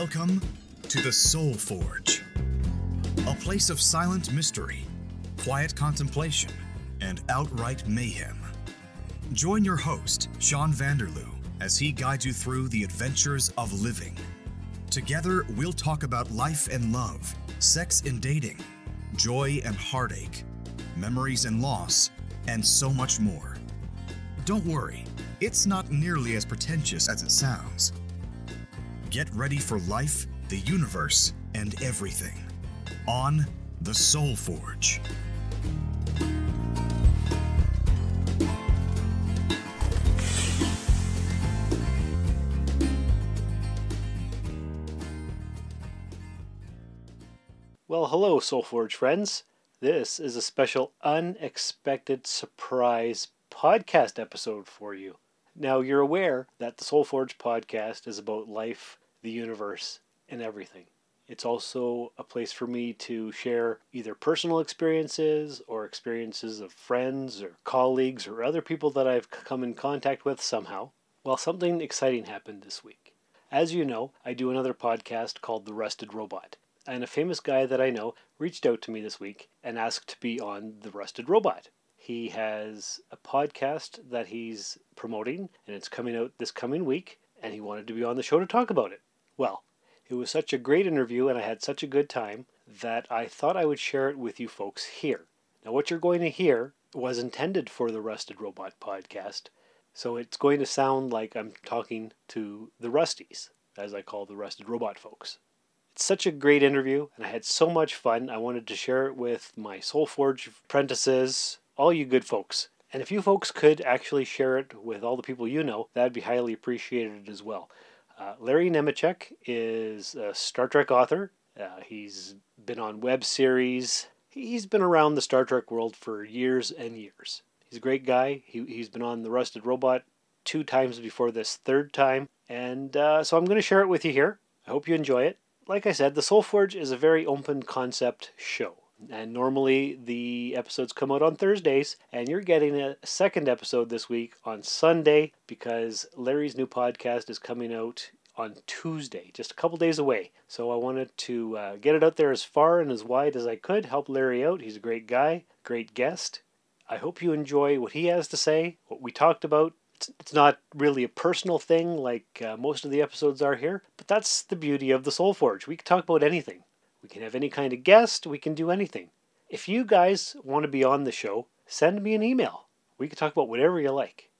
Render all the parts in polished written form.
Welcome to the Soul Forge, a place of silent mystery, quiet contemplation, and outright mayhem. Join your host, Sean Vanderloo, as he guides you through the adventures of living. Together, we'll talk about life and love, sex and dating, joy and heartache, memories and loss, and so much more. Don't worry, it's not nearly as pretentious as it sounds. Get ready for life, the universe, and everything on The Soul Forge. Well, hello, Soul Forge friends. This is a special unexpected surprise podcast episode for you. Now, you're aware that the Soul Forge podcast is about life, the universe, and everything. It's also a place for me to share either personal experiences or experiences of friends or colleagues or other people that I've come in contact with somehow. Well, something exciting happened this week. As you know, I do another podcast called The Rusted Robot. And a famous guy that I know reached out to me this week and asked to be on The Rusted Robot. He has a podcast that he's promoting, and it's coming out this coming week, and he wanted to be on the show to talk about it. Well, it was such a great interview, and I had such a good time, that I thought I would share it with you folks here. Now, what you're going to hear was intended for The Rusted Robot podcast, so it's going to sound like I'm talking to the Rusties, as I call the Rusted Robot folks. It's such a great interview, and I had so much fun. I wanted to share it with my Soul Forge apprentices, all you good folks. And if you folks could actually share it with all the people you know, that'd be highly appreciated as well. Larry Nemecek is a Star Trek author. He's been on web series. He's been around the Star Trek world for years and years. He's a great guy. He's been on The Rusted Robot 2 times before this 3rd time. And so I'm going to share it with you here. I hope you enjoy it. Like I said, the Soul Forge is a very open concept show, and normally the episodes come out on Thursdays, and you're getting a 2nd episode this week on Sunday, because Larry's new podcast is coming out on Tuesday, just a couple days away. So I wanted to get it out there as far and as wide as I could, help Larry out. He's a great guy, great guest. I hope you enjoy what he has to say, what we talked about. It's not really a personal thing like most of the episodes are here, but that's the beauty of the Soul Forge. We can talk about anything. We can have any kind of guest. We can do anything. If you guys want to be on the show, send me an email. We can talk about whatever you like.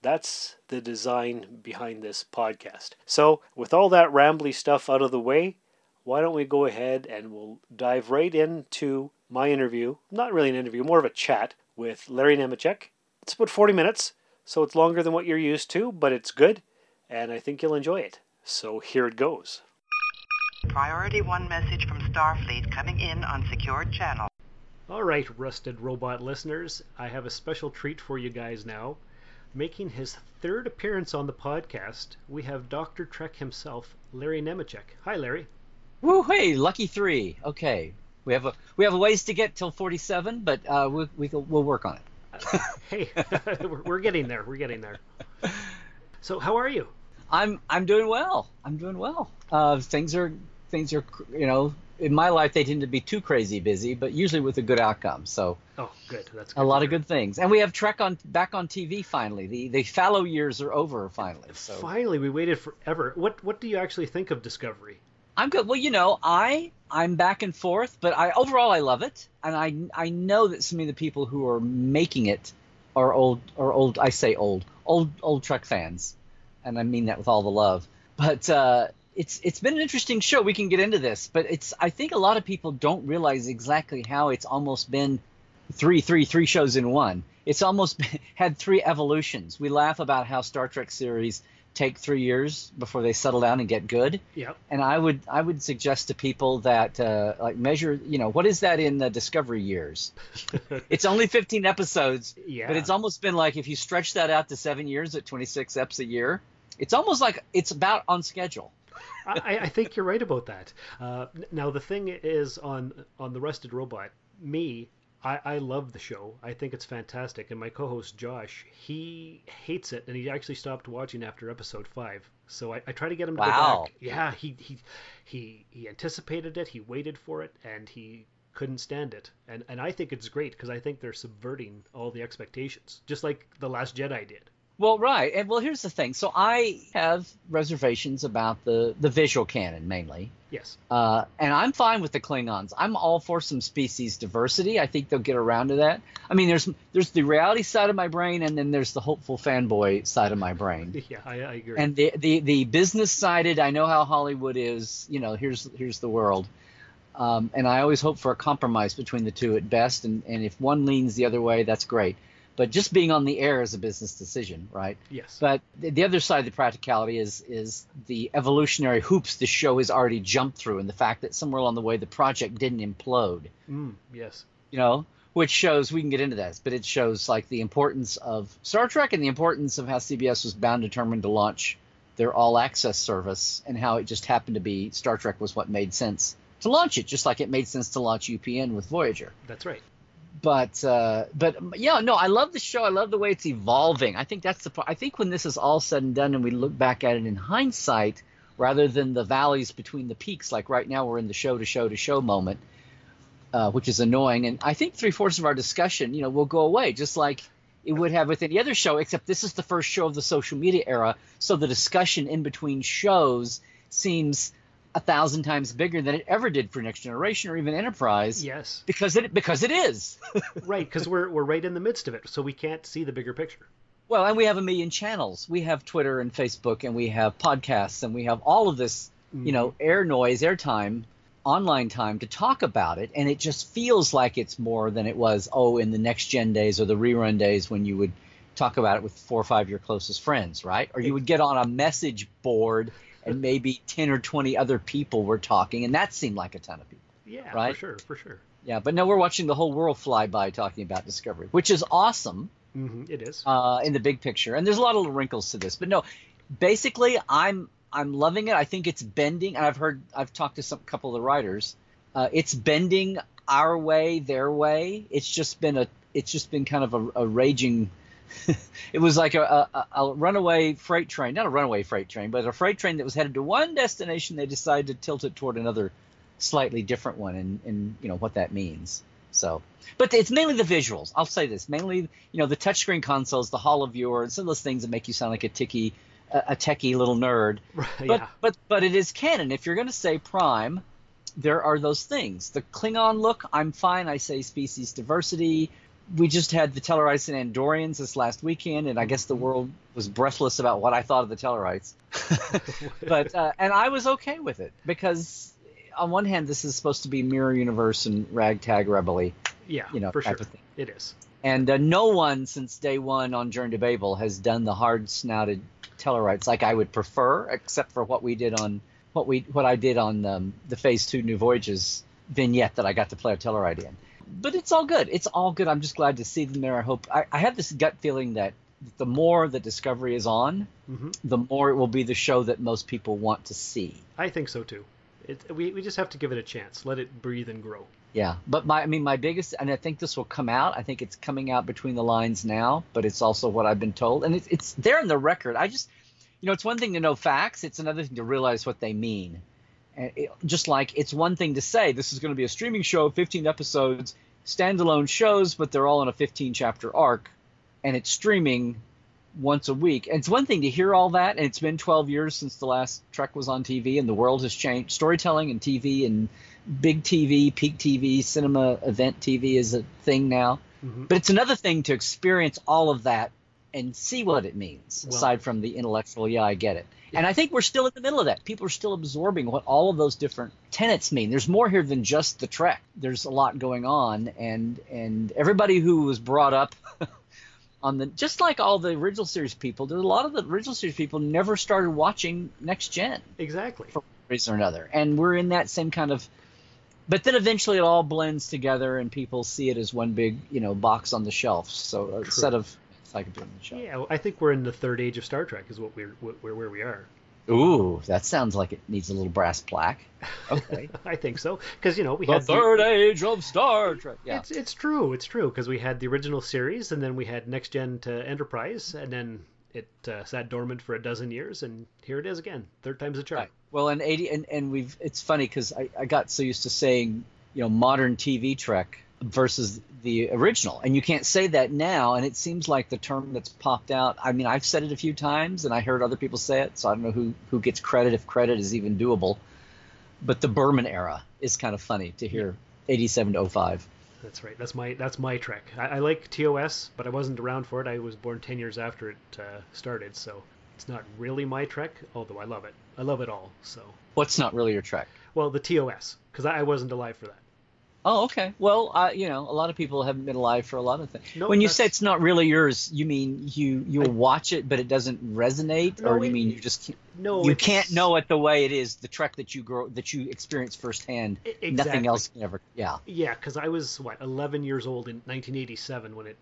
That's the design behind this podcast. So with all that rambly stuff out of the way, why don't we go ahead and we'll dive right into my interview. Not really an interview, more of a chat with Larry Nemecek. It's about 40 minutes. So it's longer than what you're used to, but it's good, and I think you'll enjoy it. So here it goes. Priority 1 message from Starfleet coming in on secured channel. All right, Rusted Robot listeners, I have a special treat for you guys now. Making his 3rd appearance on the podcast, we have Dr. Trek himself, Larry Nemecek. Hi, Larry. Woo, hey, lucky 3. Okay, we have a ways to get till 47, but we'll work on it. Hey, we're getting there. So how are you? I'm doing well. Things are, you know, in my life they tend to be too crazy busy, but usually with a good outcome. So good. That's good. A lot of good things. And we have Trek back on TV finally. The fallow years are over finally. So. Finally, we waited forever. What do you actually think of Discovery? I'm good. Well, you know, I'm back and forth, but overall I love it, and I know that some of the people who are making it are old. I say old Trek fans, and I mean that with all the love. But it's been an interesting show. We can get into this, but I think a lot of people don't realize exactly how it's almost been three shows in one. It's almost had 3 evolutions. We laugh about how Star Trek series take 3 years before they settle down and get good. Yep. And I would suggest to people that like measure, you know, what is that in the Discovery years? It's only 15 episodes, yeah. But it's almost been like if you stretch that out to 7 years at 26 eps a year, it's almost like it's about on schedule. I think you're right about that. Now the thing is on the Rusted Robot, me I love the show. I think it's fantastic. And my co-host, Josh, he hates it, and he actually stopped watching after episode 5. So I try to get him to go back. Yeah, he anticipated it, he waited for it, and he couldn't stand it. And I think it's great, because I think they're subverting all the expectations, just like The Last Jedi did. Well, right. And well, here's the thing. So I have reservations about the visual canon mainly. Yes. And I'm fine with the Klingons. I'm all for some species diversity. I think they'll get around to that. I mean, there's the reality side of my brain, and then there's the hopeful fanboy side of my brain. Yeah, I agree. And the business sided, I know how Hollywood is, you know, here's the world. And I always hope for a compromise between the two at best. And if one leans the other way, that's great. But just being on the air is a business decision, right? Yes. But the other side of the practicality is the evolutionary hoops the show has already jumped through, and the fact that somewhere along the way the project didn't implode. Yes. You know, which shows, we can get into that, but it shows like the importance of Star Trek and the importance of how CBS was bound determined to launch their all-access service, and how it just happened to be Star Trek was what made sense to launch it, just like it made sense to launch UPN with Voyager. That's right. But yeah, no, I love the show. I love the way it's evolving. I think that's the part. I think when this is all said and done and we look back at it in hindsight, rather than the valleys between the peaks, like right now we're in the show to show moment, which is annoying. And I think 3/4 of our discussion, you know, will go away just like it would have with any other show, except this is the first show of the social media era. So the discussion in between shows seems 1,000 times bigger than it ever did for Next Generation or even Enterprise. Yes, because it is right, because we're right in the midst of it, so we can't see the bigger picture. Well, and we have a million channels. We have Twitter and Facebook, and we have podcasts, and we have all of this, you know, air noise, airtime, online time to talk about it, and it just feels like it's more than it was. Oh, in the Next Gen days or the rerun days when you would talk about it with 4 or 5 of your closest friends, right? Or you would get on a message board. And maybe 10 or 20 other people were talking, and that seemed like a ton of people. Yeah, right? for sure. Yeah, but no, we're watching the whole world fly by talking about Discovery, which is awesome. Mm-hmm, it is. In the big picture. And there's a lot of little wrinkles to this. But no, basically, I'm loving it. I think it's bending. And I've talked to a couple of the writers. It's bending our way, their way. It's just been kind of a raging. It was like a runaway freight train, not a runaway freight train, but a freight train that was headed to one destination. They decided to tilt it toward another slightly different one, and you know what that means. So, but it's mainly the visuals. I'll say this, mainly, you know, the touchscreen consoles, the hollow viewer, and some of those things that make you sound like a techie little nerd. Right, but, yeah. But it is canon. If you're going to say prime, there are those things. The Klingon look, I'm fine. I say species diversity. We just had the Tellarites and Andorians this last weekend, and I guess the world was breathless about what I thought of the Tellarites. But and I was okay with it, because on one hand, this is supposed to be mirror universe and ragtag rebel-y, yeah, you know, for sure. It is. And no one since day one on Journey to Babel has done the hard-snouted Tellarites like I would prefer, except for what we did on what I did on the Phase 2 New Voyages vignette that I got to play a Tellarite in. But it's all good. It's all good. I'm just glad to see them there. I hope. I have this gut feeling that the more that Discovery is on, the more it will be the show that most people want to see. I think so too. We just have to give it a chance. Let it breathe and grow. Yeah, but my biggest, and I think this will come out. I think it's coming out between the lines now, but it's also what I've been told, and it's there in the record. I just, you know, it's one thing to know facts. It's another thing to realize what they mean. Just like it's one thing to say this is going to be a streaming show, 15 episodes, standalone shows, but they're all in a 15-chapter arc, and it's streaming once a week. And it's one thing to hear all that, and it's been 12 years since the last Trek was on TV, and the world has changed. Storytelling and TV and big TV, peak TV, cinema, event TV is a thing now. Mm-hmm. But it's another thing to experience all of that and see what it means, aside from the intellectual, yeah, I get it. And I think we're still in the middle of that. People are still absorbing what all of those different tenets mean. There's more here than just the Trek. There's a lot going on, and everybody who was brought up on the – just like all the original series people, there's a lot of the original series people never started watching Next Gen. Exactly. For one reason or another. And we're in that same kind of – but then eventually it all blends together and people see it as one big, you know, box on the shelf. So a set of – I could be on the show. Yeah, I think we're in the third age of Star Trek is what we're where we are. Ooh, that sounds like it needs a little brass plaque. Okay. I think so. Because, you know, we had the third age of Star Trek. Yeah. It's true. Because we had the original series, and then we had Next Gen to Enterprise, and then it sat dormant for a dozen years, and here it is again. Third time's a charm. Right. Well, and it's funny because I got so used to saying, you know, modern TV Trek versus the original, and you can't say that now, and it seems like the term that's popped out. I mean, I've said it a few times, and I heard other people say it, so I don't know who gets credit, if credit is even doable, but the Berman era is kind of funny to hear. 87 to 05. That's right. That's my Trek. I like TOS, but I wasn't around for it. I was born 10 years after it started, so it's not really my Trek, although I love it. I love it all. So what's not really your Trek? Well, the TOS, because I wasn't alive for that. Oh, okay. Well, you know, a lot of people haven't been alive for a lot of things. No, when you say it's not really yours, you mean you'll watch it, but it doesn't resonate, or you mean you just can't know it the way it is, the Trek that you grow, that you experience firsthand. Exactly. Nothing else can ever. Yeah. Yeah, because I was 11 years old in 1987 when it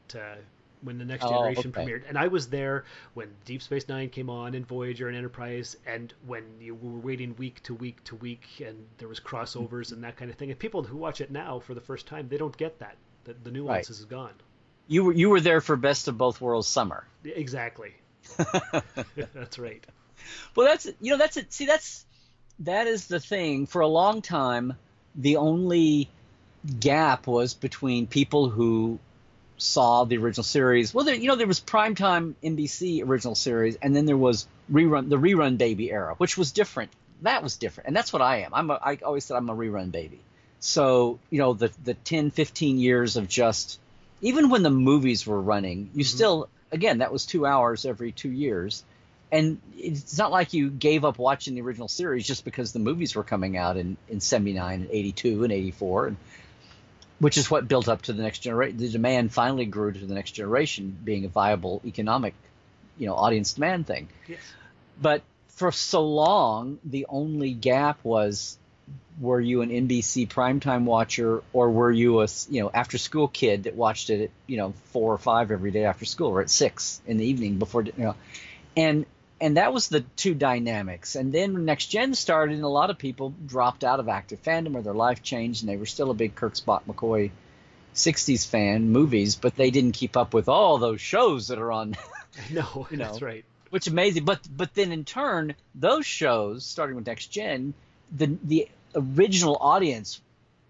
when the Next Generation premiered, and I was there when Deep Space Nine came on, and Voyager and Enterprise, and when you were waiting week to week to week, and there was crossovers and that kind of thing. And people who watch it now for the first time, they don't get that. The nuances is gone. You were there for Best of Both Worlds summer. Exactly. That's right. Well, that's it. See, that is the thing. For a long time, the only gap was between people who saw the original series. Well, there was primetime NBC original series, and then there was the rerun baby era, which was different. That was different, and that's what I am. I always said I'm a rerun baby. So, you know, the 10, 15 years of just – even when the movies were running, you still – again, that was 2 hours every 2 years. And it's not like you gave up watching the original series just because the movies were coming out in 79 and 82 and 84 and – which is what built up to the Next Generation. The demand finally grew to the Next Generation being a viable economic, audience demand thing. Yes. But for so long, the only gap was, were you an NBC primetime watcher, or were you a after school kid that watched it at 4 or 5 every day after school, or at 6 in the evening before and that was the two dynamics. And then Next Gen started, and a lot of people dropped out of active fandom, or their life changed, and they were still a big Kirk, Spock, McCoy 60s fan, movies, but they didn't keep up with all those shows that are on. No, that's right. Which is amazing. But then in turn, those shows, starting with Next Gen, the original audience,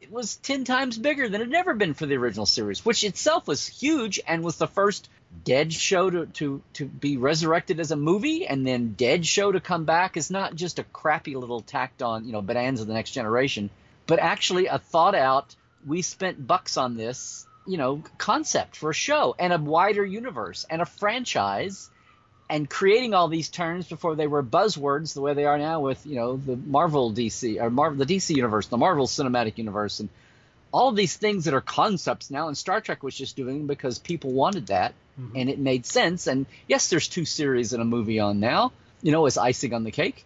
it was 10 times bigger than it had ever been for the original series, which itself was huge and was the first Dead show to be resurrected as a movie, and then Dead show to come back is not just a crappy little tacked on, bonanza of the Next Generation, but actually a thought out, we spent bucks on this, concept for a show and a wider universe and a franchise, and creating all these terms before they were buzzwords the way they are now with, the Marvel DC or the DC universe, the Marvel Cinematic Universe, and all of these things that are concepts now, and Star Trek was just doing because people wanted that, and it made sense. And yes, there's 2 series and a movie on now, as icing on the cake.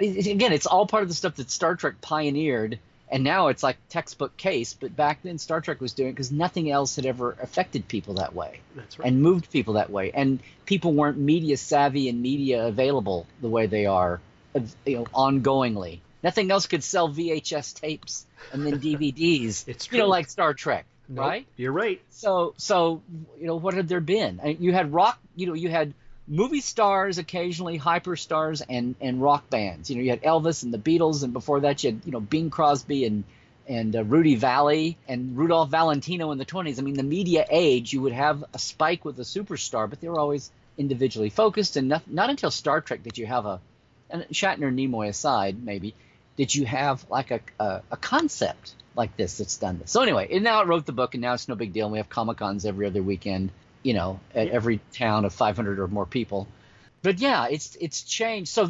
Again, it's all part of the stuff that Star Trek pioneered, and now it's like textbook case. But back then, Star Trek was doing it because nothing else had ever affected people that way. That's right. And moved people that way. And people weren't media savvy and media available the way they are, ongoingly. Nothing else could sell VHS tapes and then DVDs. It's true. Like Star Trek, right? You're right. So what had there been? I mean, you had rock, you had movie stars occasionally, hyper stars, and rock bands. You had Elvis and the Beatles, and before that you had, Bing Crosby and Rudy Vallee and Rudolph Valentino in the 20s. I mean, the media age, you would have a spike with a superstar, but they were always individually focused, and not until Star Trek did you have and Shatner, Nimoy aside, maybe. Did you have like a concept like this that's done this? So anyway, and now I wrote the book, and now it's no big deal. And we have Comic-Cons every other weekend, at every town of 500 or more people. But yeah, it's changed. So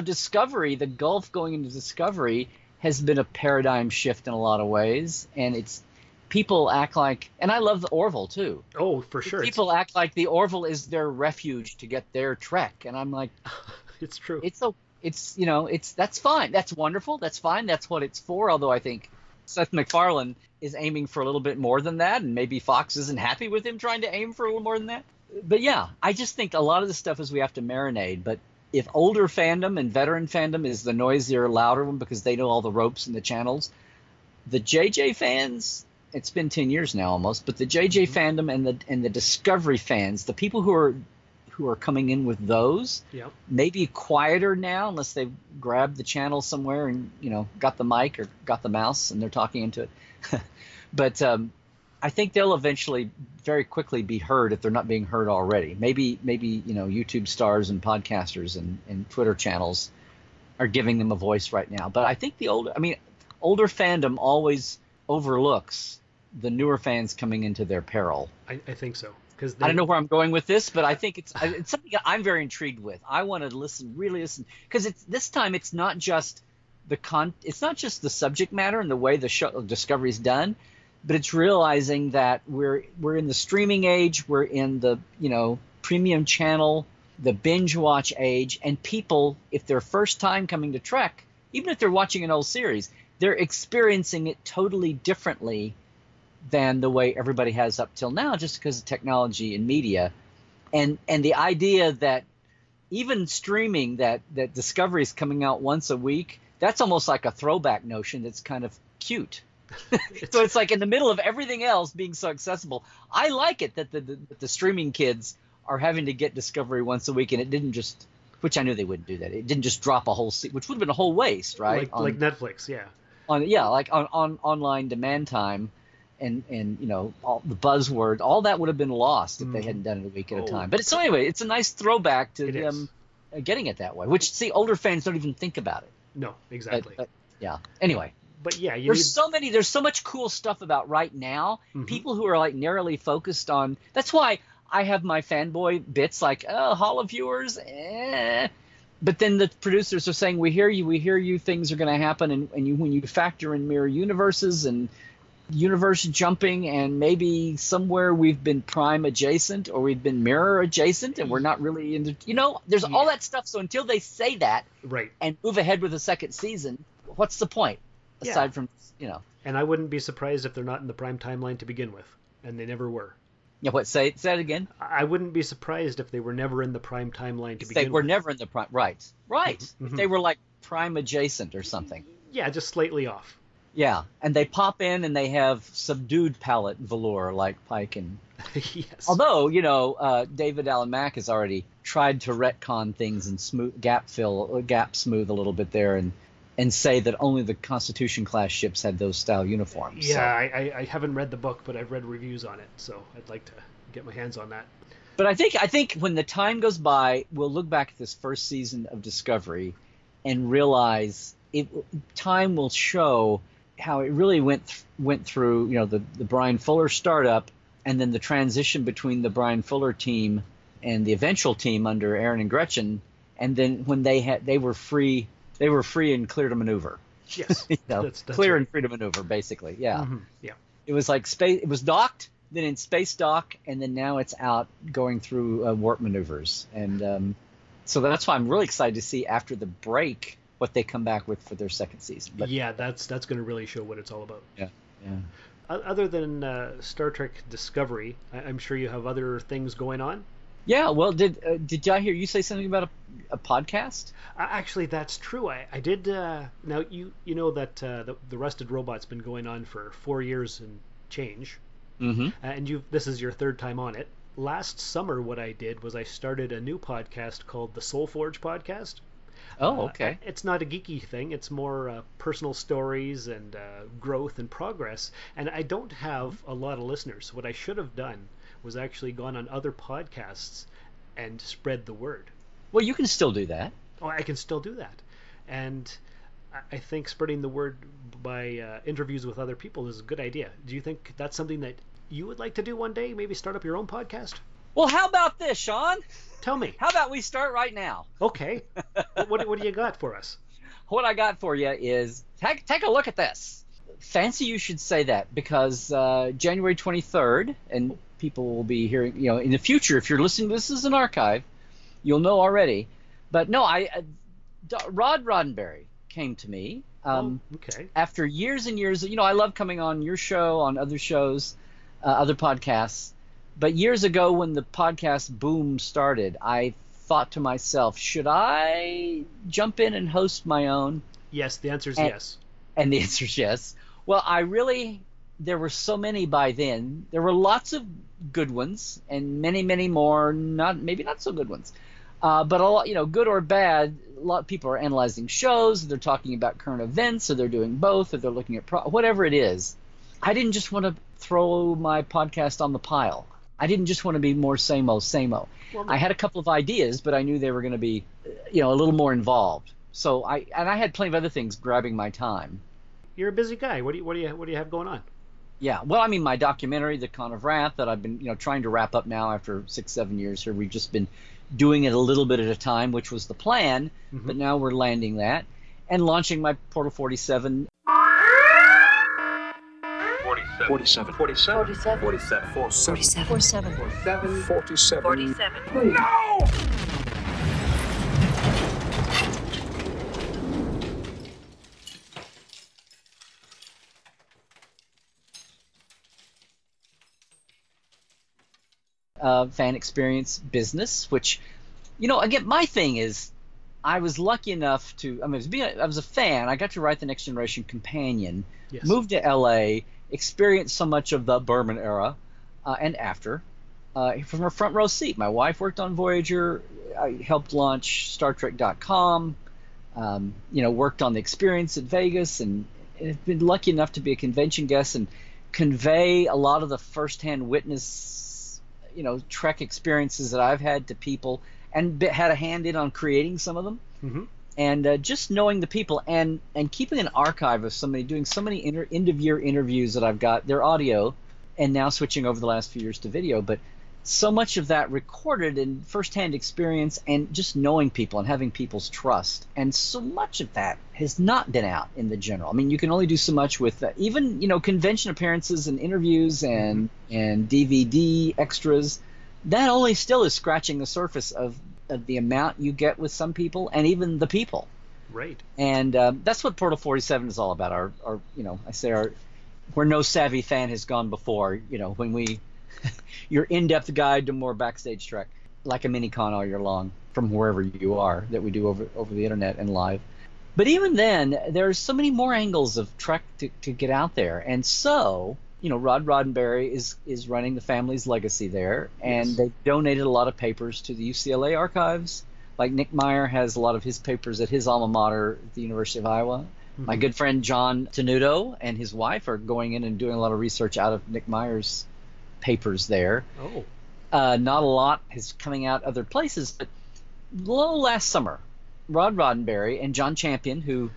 Discovery, the gulf going into Discovery has been a paradigm shift in a lot of ways, and it's people act like, and I love the Orville too. Oh, for sure. People act like the Orville is their refuge to get their Trek, and I'm like, it's true. It's that's fine. That's wonderful. That's fine. That's what it's for. Although I think Seth MacFarlane is aiming for a little bit more than that, and maybe Fox isn't happy with him trying to aim for a little more than that. But yeah, I just think a lot of this stuff is we have to marinate. But if older fandom and veteran fandom is the noisier, louder one because they know all the ropes and the channels, the JJ fans, it's been 10 years now almost, but the JJ fandom and the Discovery fans, the people who are coming in with those, maybe quieter now unless they grabbed the channel somewhere and, you know, got the mic or got the mouse and they're talking into it. But I think they'll eventually very quickly be heard if they're not being heard already. Maybe you know, YouTube stars and podcasters and Twitter channels are giving them a voice right now. But I think older fandom always overlooks the newer fans coming into their peril. I think so. I don't know where I'm going with this, but I think it's something I'm very intrigued with. I want to really listen, because this time it's not just the subject matter and the way the show Discovery's done, but it's realizing that we're in the streaming age, we're in the, you know, premium channel, the binge watch age, and people, if they're first time coming to Trek, even if they're watching an old series, they're experiencing it totally differently than the way everybody has up till now, just because of technology and media, and the idea that even streaming that Discovery is coming out once a week, that's almost like a throwback notion that's kind of cute. So it's like in the middle of everything else being so accessible, I like it that the streaming kids are having to get Discovery once a week, and it didn't just, which I knew they wouldn't do that, it didn't just drop a whole seat, which would have been a whole waste, right? Like Netflix, on online demand time. And you know, all the buzzword, all that would have been lost if they hadn't done it a week at a time. But so anyway, it's a nice throwback to them getting it that way, which older fans don't even think about it. No, exactly. Anyway. But yeah, there's so much cool stuff about right now. Mm-hmm. People who are like narrowly focused on. That's why I have my fanboy bits like Hall of Viewers. But then the producers are saying, we hear you. Things are going to happen, and when you factor in mirror universes and universe jumping, and maybe somewhere we've been prime adjacent or we've been mirror adjacent and we're not really into, you know, there's all that stuff. So until they say that and move ahead with a second season, what's the point aside from, you know? And I wouldn't be surprised if they're not in the prime timeline to begin with, and they never were. Yeah, what? Say it again. I wouldn't be surprised if they were never in the prime timeline to begin with. They were never in the prime, right. Mm-hmm. If they were like prime adjacent or something. Yeah, just slightly off. Yeah, and they pop in and they have subdued palette velour like Pike and... Yes. Although, you know, David Alan Mack has already tried to retcon things and gap smooth a little bit there and say that only the Constitution-class ships had those style uniforms. Yeah, so. I haven't read the book, but I've read reviews on it, so I'd like to get my hands on that. But I think when the time goes by, we'll look back at this first season of Discovery and realize time will show how it really went through, you know, the Brian Fuller startup and then the transition between the Brian Fuller team and the eventual team under Aaron and Gretchen, and then when they were free and clear to maneuver. Yes. You know, that's clear and free to maneuver, basically. Yeah. Mm-hmm. Yeah. It was like space. It was docked, then in space dock, and then now it's out going through warp maneuvers, and so that's why I'm really excited to see after the break what they come back with for their second season. But, yeah, that's going to really show what it's all about. Yeah. Other than Star Trek Discovery, I'm sure you have other things going on. Yeah, well, did I hear you say something about a podcast? Actually, that's true. I did. Now, you know that the Rusted Robot's been going on for 4 years and change. Mm-hmm. And this is your third time on it. Last summer, what I did was I started a new podcast called the Soul Forge podcast. Oh, okay. It's not a geeky thing. It's more personal stories and growth and progress. And I don't have a lot of listeners. What I should have done was actually gone on other podcasts and spread the word. Well, you can still do that. Oh, I can still do that. And I think spreading the word by interviews with other people is a good idea. Do you think that's something that you would like to do one day? Maybe start up your own podcast? Well, how about this, Sean? Tell me. How about we start right now? Okay. What do you got for us? What I got for you is, take a look at this. Fancy you should say that, because January 23rd, and people will be hearing, you know, in the future, if you're listening to this as an archive, you'll know already. But no, Rod Roddenberry came to me after years and years. You know, I love coming on your show, on other shows, other podcasts. But years ago when the podcast boom started, I thought to myself, should I jump in and host my own? Yes, the answer is yes. And the answer is yes. Well, there were so many by then. There were lots of good ones and many, many more, maybe not so good ones. But a lot, good or bad, a lot of people are analyzing shows, they're talking about current events, or they're doing both, or they're looking at whatever it is. I didn't just want to throw my podcast on the pile. I didn't just want to be more same-o, same-o. Well, I had a couple of ideas, but I knew they were going to be, a little more involved. So I had plenty of other things grabbing my time. You're a busy guy. What do you have going on? Yeah, well, I mean, my documentary, The Con of Wrath, that I've been, trying to wrap up now after 6-7 years here. We've just been doing it a little bit at a time, which was the plan, but now we're landing that and launching my Portal 47. 47. 47. 47. 47. 47. 47. 47. 47. 47. No! Fan experience business, which, again, my thing is, I was lucky enough to. I was a fan. I got to write the Next Generation companion. Yes. Moved to L.A. Experienced so much of the Berman era and after from a front row seat. My wife worked on Voyager. I helped launch StarTrek.com, worked on the experience at Vegas, and I've been lucky enough to be a convention guest and convey a lot of the firsthand witness, Trek experiences that I've had to people and had a hand in on creating some of them. Mm-hmm. And just knowing the people and keeping an archive of somebody, doing so many end-of-year interviews that I've got, they're audio, and now switching over the last few years to video. But so much of that recorded in firsthand experience and just knowing people and having people's trust. And so much of that has not been out in the general. I mean, you can only do so much with even, convention appearances and interviews and DVD extras. That only still is scratching the surface of the amount you get with some people and even the people. Right. And that's what Portal 47 is all about. Our where no savvy fan has gone before, when we – your in-depth guide to more backstage Trek, like a mini-con all year long from wherever you are that we do over the internet and live. But even then, there's so many more angles of Trek to get out there. And so – Rod Roddenberry is running the family's legacy there, and they donated a lot of papers to the UCLA archives. Like Nick Meyer has a lot of his papers at his alma mater at the University of Iowa. Mm-hmm. My good friend John Tenuto and his wife are going in and doing a lot of research out of Nick Meyer's papers there. Oh, not a lot is coming out other places, but last summer, Rod Roddenberry and John Champion, who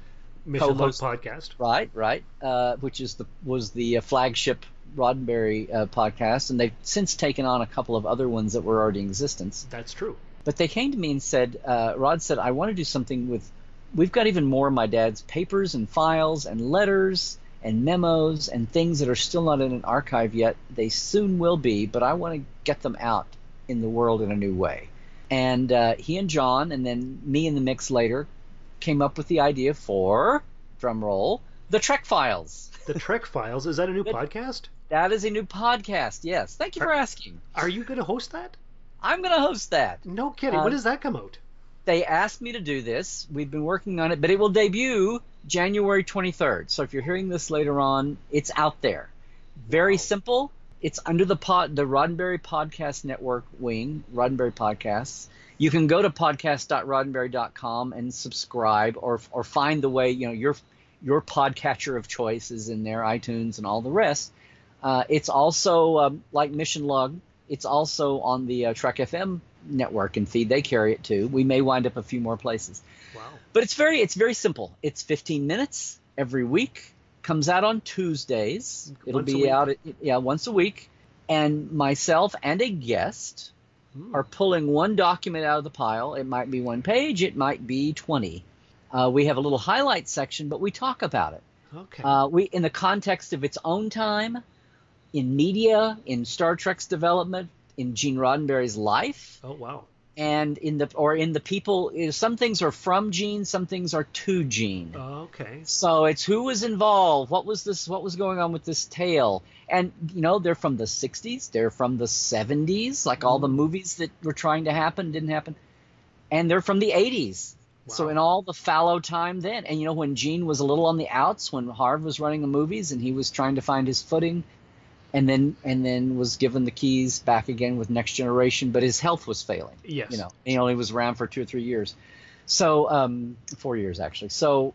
Mission Log podcast, right, which is was the flagship Roddenberry podcast, and they've since taken on a couple of other ones that were already in existence. That's true. But they came to me and said, Rod said, I want to do something with. We've got even more of my dad's papers and files and letters and memos and things that are still not in an archive yet. They soon will be, but I want to get them out in the world in a new way. And he and John, and then me in the mix later, came up with the idea for, drumroll, The Trek Files. The Trek Files? Is that a new podcast? That is a new podcast, yes. Thank you for asking. Are you going to host that? I'm going to host that. No kidding. When does that come out? They asked me to do this. We've been working on it, but it will debut January 23rd. So if you're hearing this later on, it's out there. Very simple. It's under the Roddenberry Podcast Network wing, Roddenberry Podcasts. You can go to podcast.roddenberry.com and subscribe or find the way, your podcatcher of choice is in there, iTunes and all the rest. It's also, like Mission Log, it's also on the Trek FM network and feed. They carry it too. We may wind up a few more places. Wow. But it's very simple. It's 15 minutes every week. Comes out on Tuesdays. It'll be out once a week. And myself and a guest are pulling one document out of the pile. It might be one page. It might be 20. We have a little highlight section, but we talk about it. Okay. We in the context of its own time, in media, in Star Trek's development, in Gene Roddenberry's life. Oh, wow. And in the people, some things are from Gene, some things are to Gene. Oh, okay. So it's who was involved, what was this, what was going on with this tale, and they're from the 60s, they're from the 70s, like all the movies that were trying to happen didn't happen. and they're from the 80s. Wow. So in all the fallow time then, and you know, when Gene was a little on the outs, when Harv was running the movies and he was trying to find his footing, and then was given the keys back again with Next Generation, but his health was failing. Yes, you know, he only was around for 2 or 3 years, so 4 years actually. So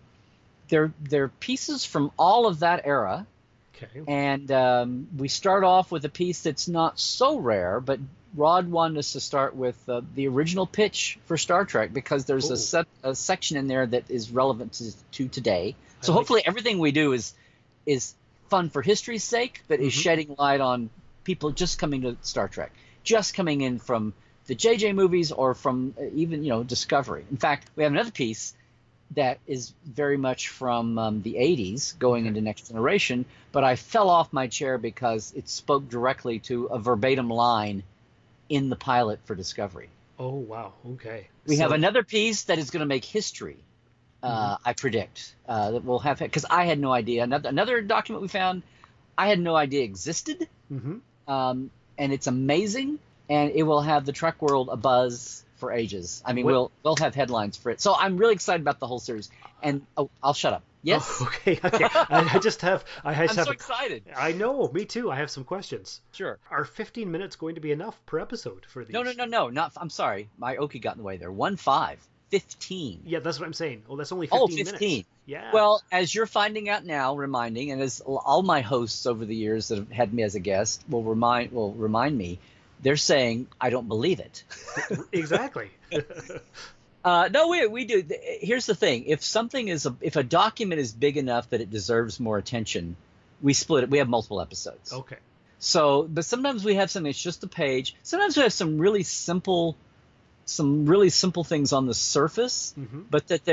they're pieces from all of that era. Okay. And we start off with a piece that's not so rare, but Rod wanted us to start with the original pitch for Star Trek, because there's a section in there that is relevant to today. So hopefully everything we do is fun for history's sake, but is shedding light on people just coming to Star Trek, just coming in from the JJ movies or from even, you know, Discovery. In fact, we have another piece that is very much from the 80s going into Next Generation, but I fell off my chair because it spoke directly to a verbatim line in the pilot for Discovery. Oh, wow. Okay. We have another piece that is going to make history, I predict, that we'll have – because I had no idea. Another document we found I had no idea existed, and it's amazing, and it will have the Trek world abuzz for ages. I mean, we'll have headlines for it. So I'm really excited about the whole series, and I'll shut up. Yes. Oh, okay. I'm so excited. I know. Me too. I have some questions. Sure. Are 15 minutes going to be enough per episode for these? No. Not. I'm sorry. My Oki got in the way there. 15. Yeah, that's what I'm saying. Well, that's only 15 minutes. Yeah. Well, as you're finding out now, reminding, and as all my hosts over the years that have had me as a guest will remind me, they're saying I don't believe it. Exactly. No, we do. Here's the thing: if a document is big enough that it deserves more attention, we split it. We have multiple episodes. Okay. So, but sometimes we have something that's just a page. Sometimes we have some really simple things on the surface, but that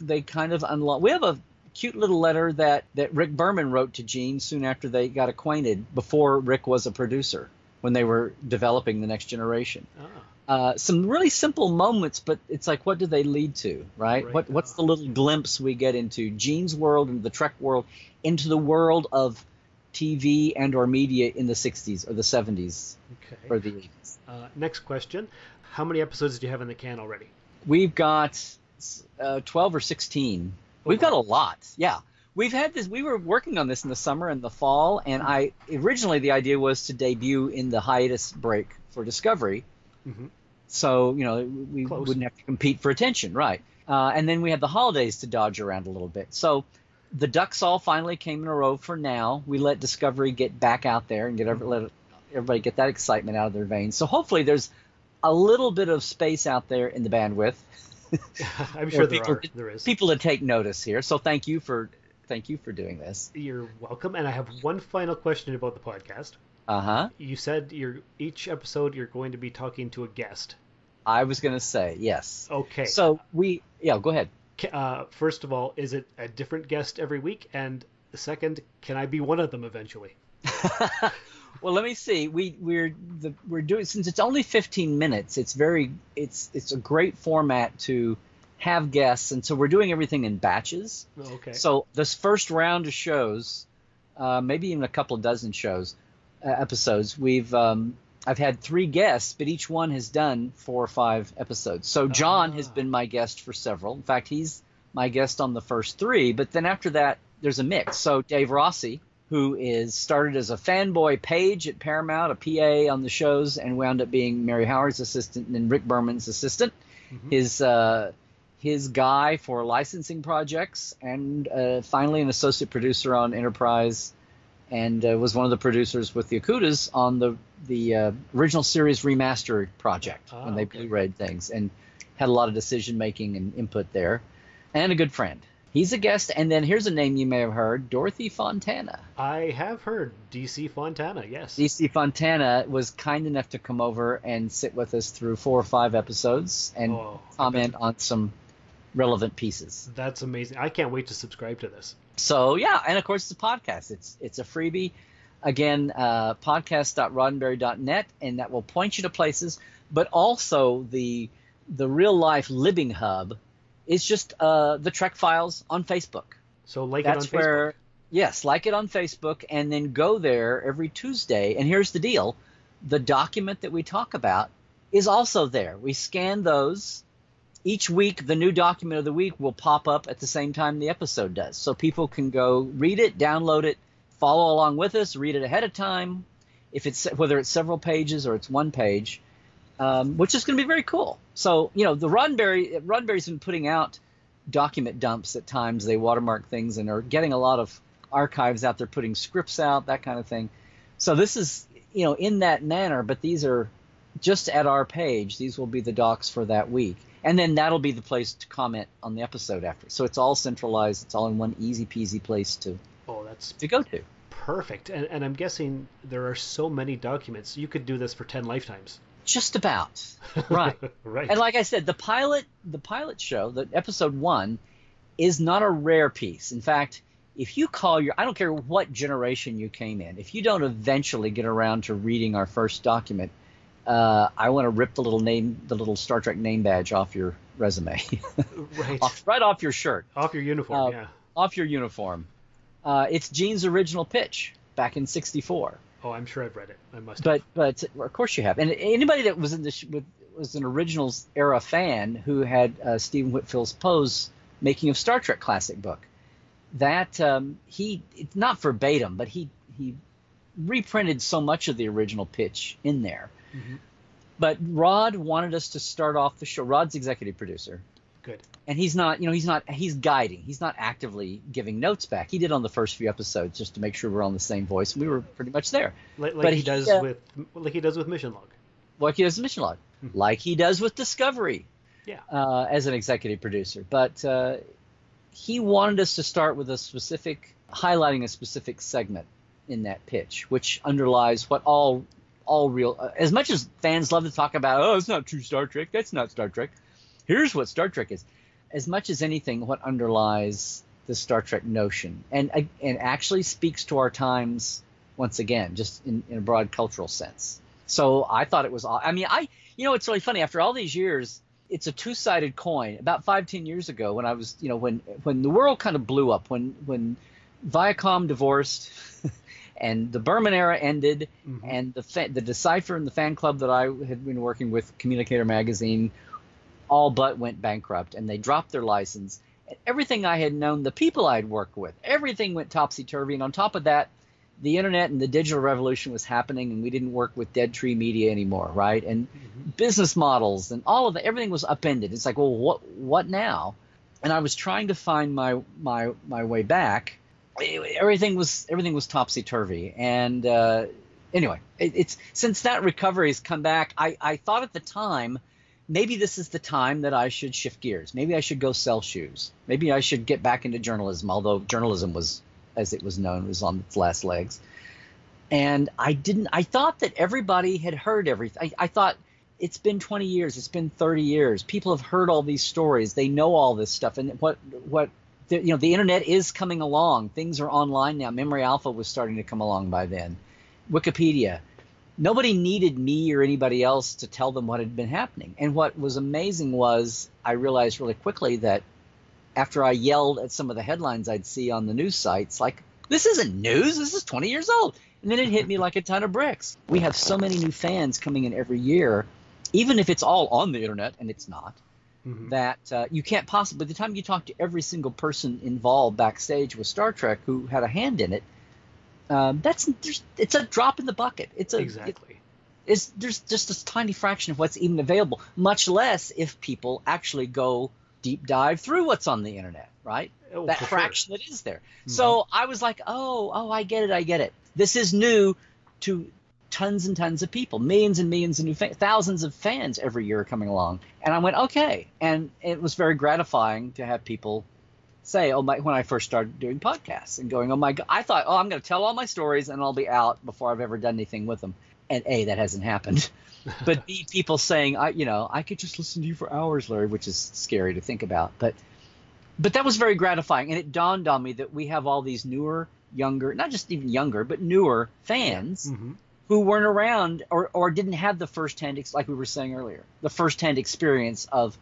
they kind of unlock. We have a cute little letter that Rick Berman wrote to Gene soon after they got acquainted, before Rick was a producer, when they were developing the Next Generation. Ah. Some really simple moments, but it's like, what do they lead to, right? What's the little glimpse we get into Gene's world, into the Trek world, into the world of TV and or media in the 60s or the 70s or the 80s. Next question. How many episodes do you have in the can already? We've got 12 or 16. We've got a lot, yeah. We've had this. We were working on this in the summer and the fall, and originally the idea was to debut in the hiatus break for Discovery. So, you know, we wouldn't have to compete for attention, right? And then we had the holidays to dodge around a little bit. So the ducks all finally came in a row for now. We let Discovery get back out there and let everybody get that excitement out of their veins. So hopefully there's a little bit of space out there in the bandwidth. I'm sure there is. People to take notice here. So thank you for doing this. You're welcome. And I have one final question about the podcast. You said each episode you're going to be talking to a guest. I was going to say yes. Okay. So go ahead. First of all, is it a different guest every week? And second, can I be one of them eventually? Well, let me see. We're doing, since it's only 15 minutes. It's a great format to have guests, and so we're doing everything in batches. Okay. So this first round of shows, maybe even a couple dozen shows. Episodes we've I've had 3 guests, but each one has done 4 or 5 episodes. So John has been my guest for several. In fact, he's my guest on the first 3, but then after that there's a mix. So Dave Rossi, who is started as a fanboy page at Paramount, a PA on the shows, and wound up being Mary Howard's assistant and then Rick Berman's assistant, his guy for licensing projects, and finally an associate producer on Enterprise, and was one of the producers with the Okudas on the original series remastered project when they Blu-rayed things, and had a lot of decision-making and input there. And a good friend. He's a guest. And then here's a name you may have heard, Dorothy Fontana. I have heard D.C. Fontana, yes. D.C. Fontana was kind enough to come over and sit with us through 4 or 5 episodes and comment on some relevant pieces. That's amazing. I can't wait to subscribe to this. So yeah, and of course it's a podcast. It's a freebie. Again, podcast.roddenberry.net, and that will point you to places. But also the real life Libbing Hub is just the Trek Files on Facebook. So like it on Facebook, and then go there every Tuesday. And here's the deal: the document that we talk about is also there. We scan those. Each week, the new document of the week will pop up at the same time the episode does. So people can go read it, download it, follow along with us, read it ahead of time, if it's whether it's several pages or it's one page, which is going to be very cool. So, you know, the Roddenberry's been putting out document dumps at times. They watermark things and are getting a lot of archives out there, putting scripts out, that kind of thing. So this is, you know, in that manner, but these are just at our page. These will be the docs for that week. And then that'll be the place to comment on the episode after. So it's all centralized. It's all in one easy-peasy place to go to. Perfect. And I'm guessing there are so many documents. You could do this for 10 lifetimes. Just about. Right. Right. And like I said, the pilot show, the episode one, is not a rare piece. In fact, if you call your – I don't care what generation you came in. If you don't eventually get around to reading our first document – I want to rip the little Star Trek name badge off your resume, right? Off your shirt, off your uniform, yeah, off your uniform. It's Gene's original pitch back in '64. Oh, I'm sure I've read it. I must. But of course you have. And anybody that was in was an originals era fan who had Stephen Whitfield's Poe's Making of Star Trek classic book, that it's not verbatim, but he reprinted so much of the original pitch in there. Mm-hmm. But Rod wanted us to start off the show. Rod's executive producer. Good. And he's guiding. He's not actively giving notes back. He did on the first few episodes just to make sure we're on the same voice. We were pretty much there. Like he does with Mission Log. Like he does with Mission Log. Mm-hmm. Like he does with Discovery. Yeah. As an executive producer. But he wanted us to start with highlighting a specific segment in that pitch, which underlies what all real, as much as fans love to talk about, oh, it's not true Star Trek, that's not Star Trek, here's what Star Trek is, as much as anything, what underlies the Star Trek notion and actually speaks to our times once again, just in a broad cultural sense. So I thought it was, it's really funny, after all these years, it's a two-sided coin. About 5-10 years ago, when I was, you know, when the world kind of blew up, when Viacom divorced and the Berman era ended, mm-hmm. and the Decipher and the fan club that I had been working with, Communicator Magazine, all but went bankrupt, and they dropped their license. And everything I had known, the people I had worked with, everything went topsy-turvy, and on top of that, the internet and the digital revolution was happening, and we didn't work with Dead Tree Media anymore, right? And mm-hmm. business models and all of that, everything was upended. It's like, well, what now? And I was trying to find my way back. Everything was topsy-turvy, and anyway, it's since that recovery has come back. I thought at the time, maybe this is the time that I should shift gears. Maybe I should go sell shoes. Maybe I should get back into journalism. Although journalism was, as it was known, was on its last legs, and I didn't. I thought that everybody had heard everything. I thought it's been 20 years. It's been 30 years. People have heard all these stories. They know all this stuff, and what. The internet is coming along. Things are online now. Memory Alpha was starting to come along by then. Wikipedia. Nobody needed me or anybody else to tell them what had been happening. And what was amazing was I realized really quickly that after I yelled at some of the headlines I'd see on the news sites, like, this isn't news. This is 20 years old. And then it hit me like a ton of bricks. We have so many new fans coming in every year, even if it's all on the internet, and it's not. Mm-hmm. That you can't possibly – by the time you talk to every single person involved backstage with Star Trek who had a hand in it, it's a drop in the bucket. Exactly. There's just this tiny fraction of what's even available, much less if people actually go deep dive through what's on the internet, right? Oh, that fraction that is there. Mm-hmm. So I was like, oh, I get it. This is new to – tons and tons of people, millions and millions of new fans, thousands of fans every year are coming along. And I went, okay. And it was very gratifying to have people say, when I first started doing podcasts and going, oh my God, I thought, I'm going to tell all my stories and I'll be out before I've ever done anything with them. And A, that hasn't happened. But B, people saying, I could just listen to you for hours, Larry, which is scary to think about. But that was very gratifying. And it dawned on me that we have all these newer, younger, not just even younger, but newer fans. Mm-hmm. who weren't around or didn't have the firsthand, like we were saying earlier, the firsthand experience of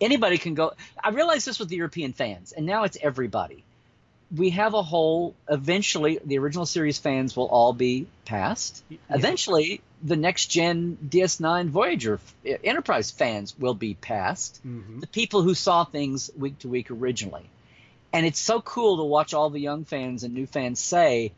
anybody can go. I realized this with the European fans, and now it's everybody. we have a whole, eventually the original series fans will all be past. Yeah. Eventually the Next Gen DS9 Voyager Enterprise fans will be past. Mm-hmm. The people who saw things week to week originally. And it's so cool to watch all the young fans and new fans say,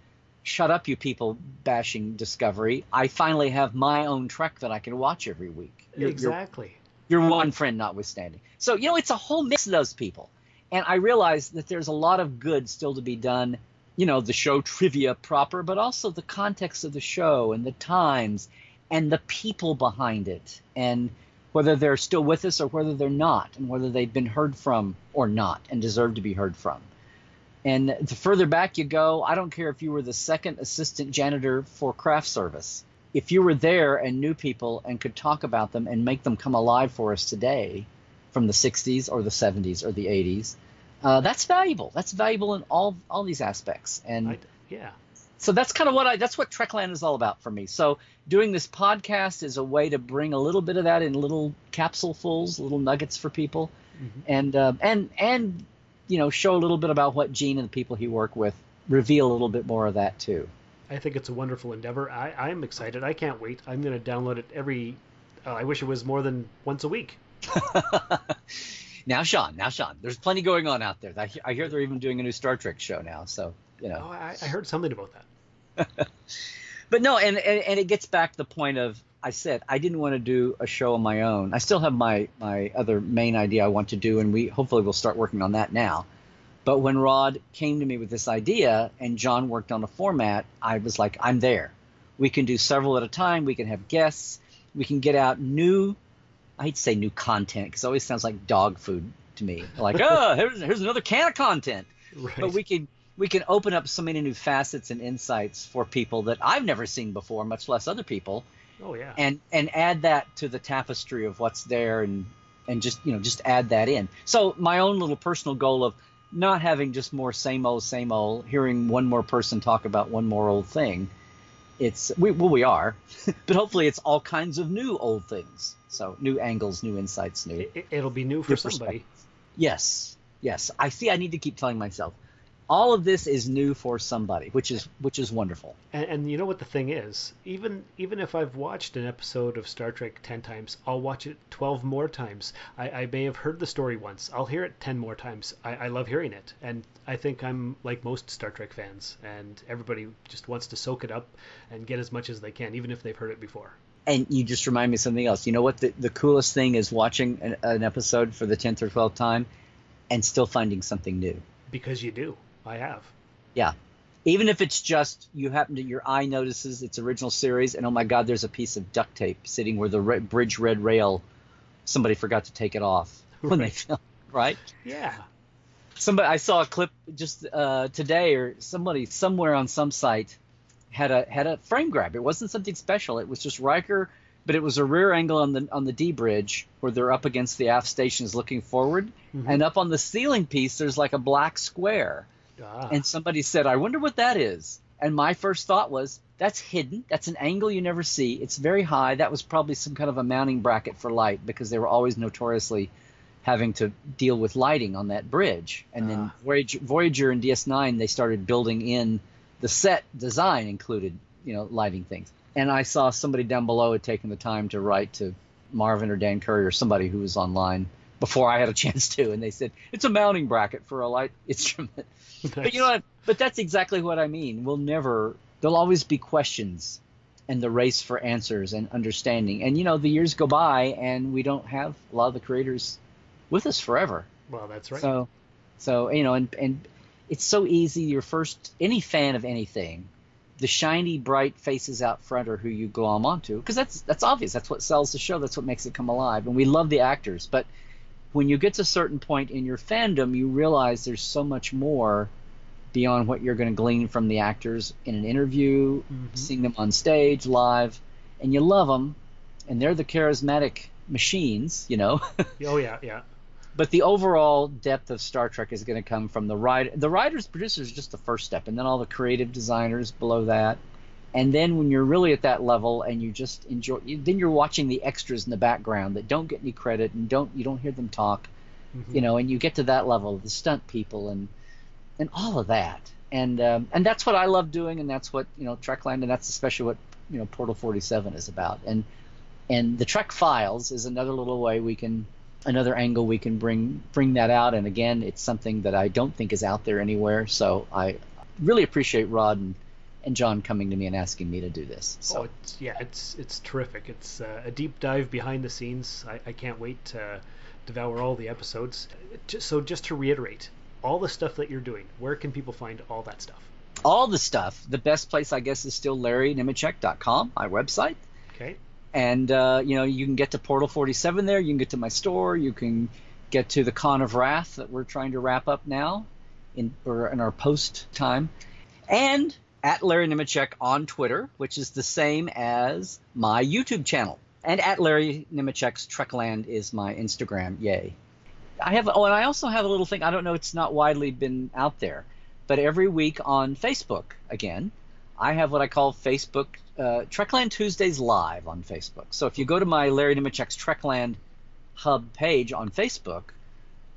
shut up, you people bashing Discovery. I finally have my own Trek that I can watch every week. Exactly. Your one friend notwithstanding. So, you know, it's a whole mix of those people. And I realize that there's a lot of good still to be done, you know, the show trivia proper, but also the context of the show and the times and the people behind it and whether they're still with us or whether they're not and whether they've been heard from or not and deserve to be heard from. And the further back you go, I don't care if you were the second assistant janitor for craft service. If you were there and knew people and could talk about them and make them come alive for us today from the 60s or the 70s or the 80s, that's valuable. That's valuable in all these aspects. And yeah, so that's kind of that's what Trekland is all about for me. So doing this podcast is a way to bring a little bit of that in little capsulefuls, little nuggets for people, mm-hmm. and you know, show a little bit about what Gene and the people he worked with, reveal a little bit more of that too. I think it's a wonderful endeavor. I'm excited. I can't wait. I'm going to download it every. I wish it was more than once a week. Now, Sean, there's plenty going on out there. I hear they're even doing a new Star Trek show now. So, you know. Oh, I heard something about that. But no, and it gets back to the point of, I said, I didn't want to do a show on my own. I still have my other main idea I want to do, and we hopefully will start working on that now. But when Rod came to me with this idea and John worked on a format, I was like, I'm there. We can do several at a time. We can have guests. We can get out new, I hate to say new content because it always sounds like dog food to me. Like, oh, here's another can of content. Right. But we can open up so many new facets and insights for people that I've never seen before, much less other people. Oh, yeah. And add that to the tapestry of what's there and just, you know, just add that in. So my own little personal goal of not having just more same old, hearing one more person talk about one more old thing. We are, but hopefully it's all kinds of new old things. So new angles, new insights, new. It'll be new for somebody. Yes. I see. I need to keep telling myself, all of this is new for somebody, which is wonderful. And you know what the thing is? Even if I've watched an episode of Star Trek 10 times, I'll watch it 12 more times. I may have heard the story once. I'll hear it 10 more times. I love hearing it. And I think I'm like most Star Trek fans, and everybody just wants to soak it up and get as much as they can, even if they've heard it before. And you just remind me of something else. You know what the coolest thing is? Watching an episode for the 10th or 12th time and still finding something new. Because you do. I have. Yeah. Even if it's just your eye notices its original series and, oh my God, there's a piece of duct tape sitting where the bridge red rail, somebody forgot to take it off when they filmed, right? Yeah. I saw a clip just today, or somebody somewhere on some site had a frame grab. It wasn't something special. It was just Riker, but it was a rear angle on the D bridge where they're up against the aft stations looking forward, mm-hmm. and up on the ceiling piece there's like a black square. Ah. And somebody said, I wonder what that is. And my first thought was, that's hidden. That's an angle you never see. It's very high. That was probably some kind of a mounting bracket for light, because they were always notoriously having to deal with lighting on that bridge. And then Voyager and DS9, they started building in the set design included, you know, lighting things. And I saw somebody down below had taken the time to write to Marvin or Dan Curry or somebody who was online before I had a chance to, and they said it's a mounting bracket for a light instrument. But you know what? But that's exactly what I mean. There'll always be questions, and the race for answers and understanding. And you know, the years go by, and we don't have a lot of the creators with us forever. Well, that's right. So you know, and it's so easy. Any fan of anything, the shiny bright faces out front are who you glom onto, because that's obvious. That's what sells the show. That's what makes it come alive. And we love the actors, but when you get to a certain point in your fandom, you realize there's so much more beyond what you're going to glean from the actors in an interview, mm-hmm. seeing them on stage, live, and you love them, and they're the charismatic machines, you know. Oh, yeah, yeah. But the overall depth of Star Trek is going to come from the writer. The writers, producers is just the first step, and then all the creative designers below that. And then when you're really at that level and you just enjoy, then you're watching the extras in the background that don't get any credit and you don't hear them talk, mm-hmm. you know, and you get to that level, the stunt people and and all of that. And that's what I love doing, and that's what, you know, Trekland, and that's especially what, you know, Portal 47 is about. And the Trek Files is another little way we can, another angle we can bring that out. And again, it's something that I don't think is out there anywhere. So I really appreciate Rod and John coming to me and asking me to do this. So it's terrific. It's a deep dive behind the scenes. I can't wait to devour all the episodes. So just to reiterate, all the stuff that you're doing, where can people find all that stuff? All the stuff. The best place, I guess, is still LarryNemecek.com, my website. Okay. And, you know, you can get to Portal 47 there. You can get to my store. You can get to the Con of Wrath that we're trying to wrap up now in our post time. And at Larry Nemecek on Twitter, which is the same as my YouTube channel. And at Larry Nemecek's Trekland is my Instagram. Yay. And I also have a little thing. I don't know. It's not widely been out there. But every week on Facebook, again, I have what I call Facebook Trekland Tuesdays live on Facebook. So if you go to my Larry Nemecek's Trekland Hub page on Facebook,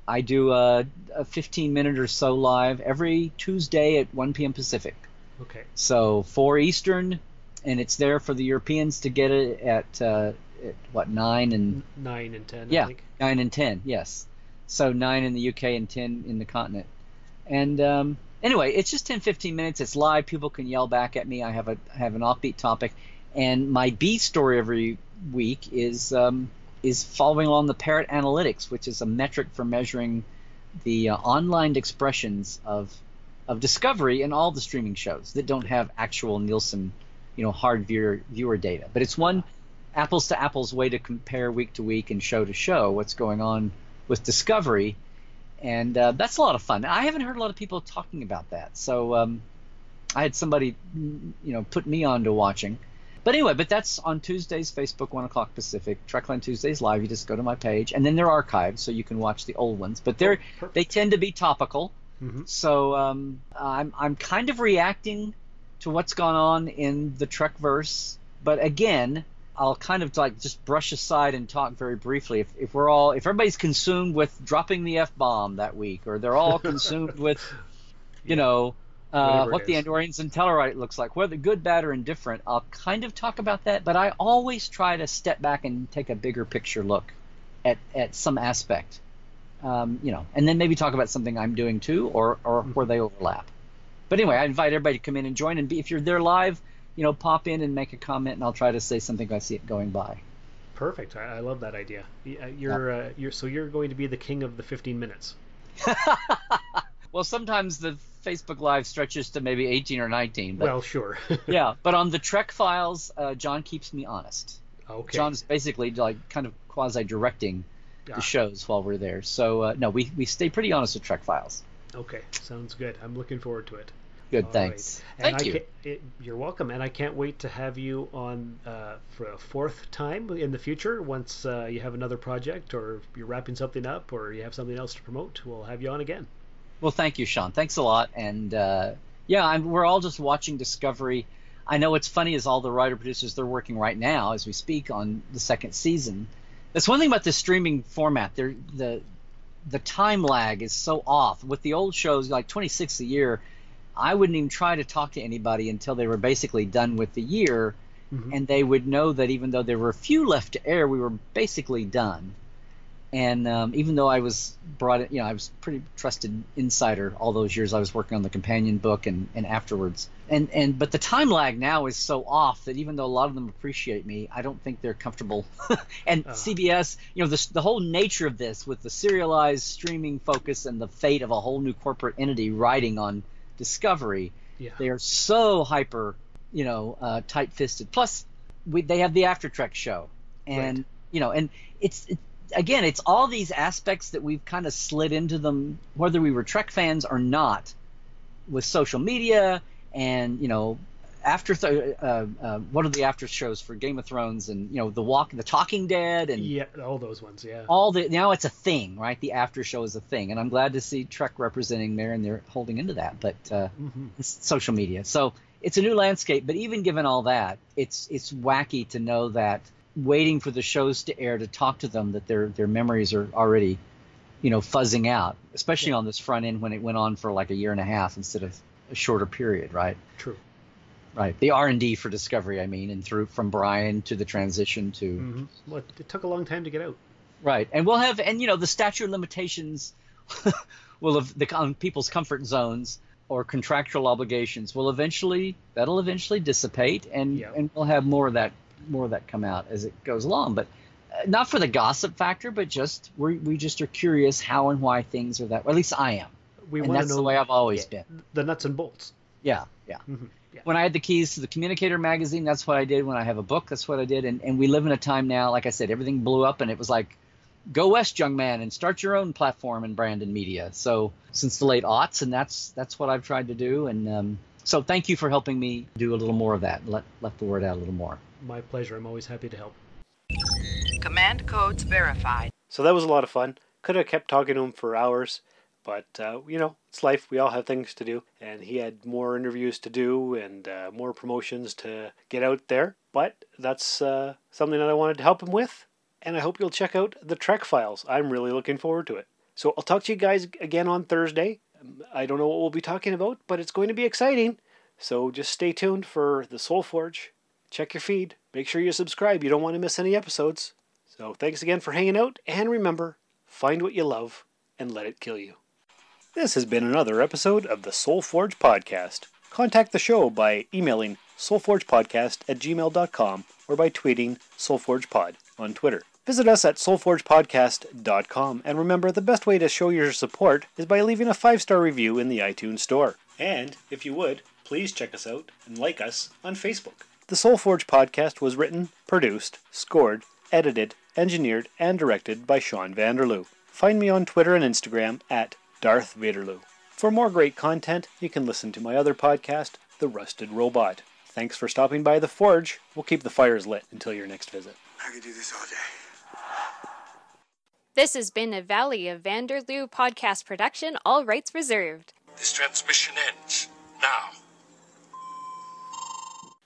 I do a 15-minute or so live every Tuesday at 1 p.m. Pacific. Okay. So 4 Eastern, and it's there for the Europeans to get it at what, 9 and 10. Yeah, I think. 9 and 10. Yes. So 9 in the UK and 10 in the continent. And anyway, it's just 10, 15 minutes. It's live. People can yell back at me. I have an offbeat topic, and my B story every week is following along the Parrot Analytics, which is a metric for measuring the online expressions of Discovery and all the streaming shows that don't have actual Nielsen, you know, hard viewer data. But it's one apples to apples way to compare week to week and show to show what's going on with Discovery. And that's a lot of fun. I haven't heard a lot of people talking about that. So I had somebody, you know, put me on to watching. But anyway, but that's on Tuesdays, Facebook, 1 o'clock Pacific. Trekland Tuesdays live. You just go to my page. And then they're archived, so you can watch the old ones. But they tend to be topical. Mm-hmm. So I'm kind of reacting to what's gone on in the Trekverse. But again, I'll kind of like just brush aside and talk very briefly. If everybody's consumed with dropping the F-bomb that week, or they're all consumed with, you know, what the Andorians and Tellarite looks like, whether good, bad, or indifferent, I'll kind of talk about that. But I always try to step back and take a bigger picture look at some aspect, you know, and then maybe talk about something I'm doing too, or where they overlap. But anyway, I invite everybody to come in and join, and if you're there live, you know, pop in and make a comment, and I'll try to say something if I see it going by. Perfect. I love that idea. You're going to be the king of the 15 minutes. Well, sometimes the Facebook Live stretches to maybe 18 or 19. But, well, sure. Yeah, but on the Trek Files, John keeps me honest. Okay. John's basically like kind of quasi-directing the shows while we're there. So, no, we stay pretty honest with Trek Files. Okay, sounds good. I'm looking forward to it. Good, all thanks. Right. Thank you. You're welcome, and I can't wait to have you on for a fourth time in the future. Once you have another project, or you're wrapping something up, or you have something else to promote, we'll have you on again. Well, thank you, Sean. Thanks a lot. And we're all just watching Discovery. I know what's funny is all the writer-producers, they're working right now as we speak on the second season. That's one thing about the streaming format. The time lag is so off. With the old shows, like 26 a year, I wouldn't even try to talk to anybody until they were basically done with the year, and they would know that even though there were a few left to air, we were basically done. And even though I was I was a pretty trusted insider all those years. I was working on the companion book and afterwards. But the time lag now is so off that even though a lot of them appreciate me, I don't think they're comfortable. And CBS, you know, the whole nature of this with the serialized streaming focus and the fate of a whole new corporate entity riding on Discovery, they are so hyper, you know, tight-fisted. Plus, they have the After Trek show, and you know, and it's all these aspects that we've kind of slid into them, whether we were Trek fans or not, with social media and, you know, what are the after shows for Game of Thrones and, you know, the Talking Dead and all those ones, now it's a thing, right? The after show is a thing, and I'm glad to see Trek representing there, and they're holding into that, but it's social media, so it's a new landscape. But even given all that, it's wacky to know that waiting for the shows to air to talk to them, that their memories are already you know, fuzzing out, especially on this front end when it went on for like a year and a half instead of a shorter period, right? True. Right. The R&D for Discovery, I mean, and through from Brian to the transition to... Mm-hmm. Well, it took a long time to get out. Right. And we'll have, and, you know, the statute of limitations will have on people's comfort zones or contractual obligations will eventually, that'll eventually dissipate, and, and we'll have more of that come out as it goes along. But not for the gossip factor, but just we just are curious how and why things are that way. At least I am. That's the way I've always been. The nuts and bolts. Yeah, yeah. Mm-hmm. Yeah. When I had the keys to the Communicator Magazine, that's what I did. When I have a book, that's what I did. And we live in a time now, like I said, everything blew up, and it was like, go west, young man, and start your own platform in brand and media. So since the late aughts, and that's what I've tried to do. And so thank you for helping me do a little more of that, let the word out a little more. My pleasure. I'm always happy to help. Command codes verified. So that was a lot of fun. Could have kept talking to him for hours. But, you know, it's life. We all have things to do. And he had more interviews to do and more promotions to get out there. But that's something that I wanted to help him with. And I hope you'll check out The Trek Files. I'm really looking forward to it. So I'll talk to you guys again on Thursday. I don't know what we'll be talking about, but it's going to be exciting. So just stay tuned for The Soul Forge. Check your feed. Make sure you subscribe. You don't want to miss any episodes. So thanks again for hanging out. And remember, find what you love and let it kill you. This has been another episode of the Soul Forge Podcast. Contact the show by emailing soulforgepodcast@gmail.com or by tweeting soulforgepod on Twitter. Visit us at soulforgepodcast.com, and remember, the best way to show your support is by leaving a 5-star review in the iTunes store. And, if you would, please check us out and like us on Facebook. The Soul Forge Podcast was written, produced, scored, edited, engineered, and directed by Sean Vanderloo. Find me on Twitter and Instagram at Darth Vaderloo. For more great content, you can listen to my other podcast, The Rusted Robot. Thanks for stopping by the Forge. We'll keep the fires lit until your next visit. I could do this all day. This has been a Valley of Vanderloo podcast production, all rights reserved. This transmission ends now.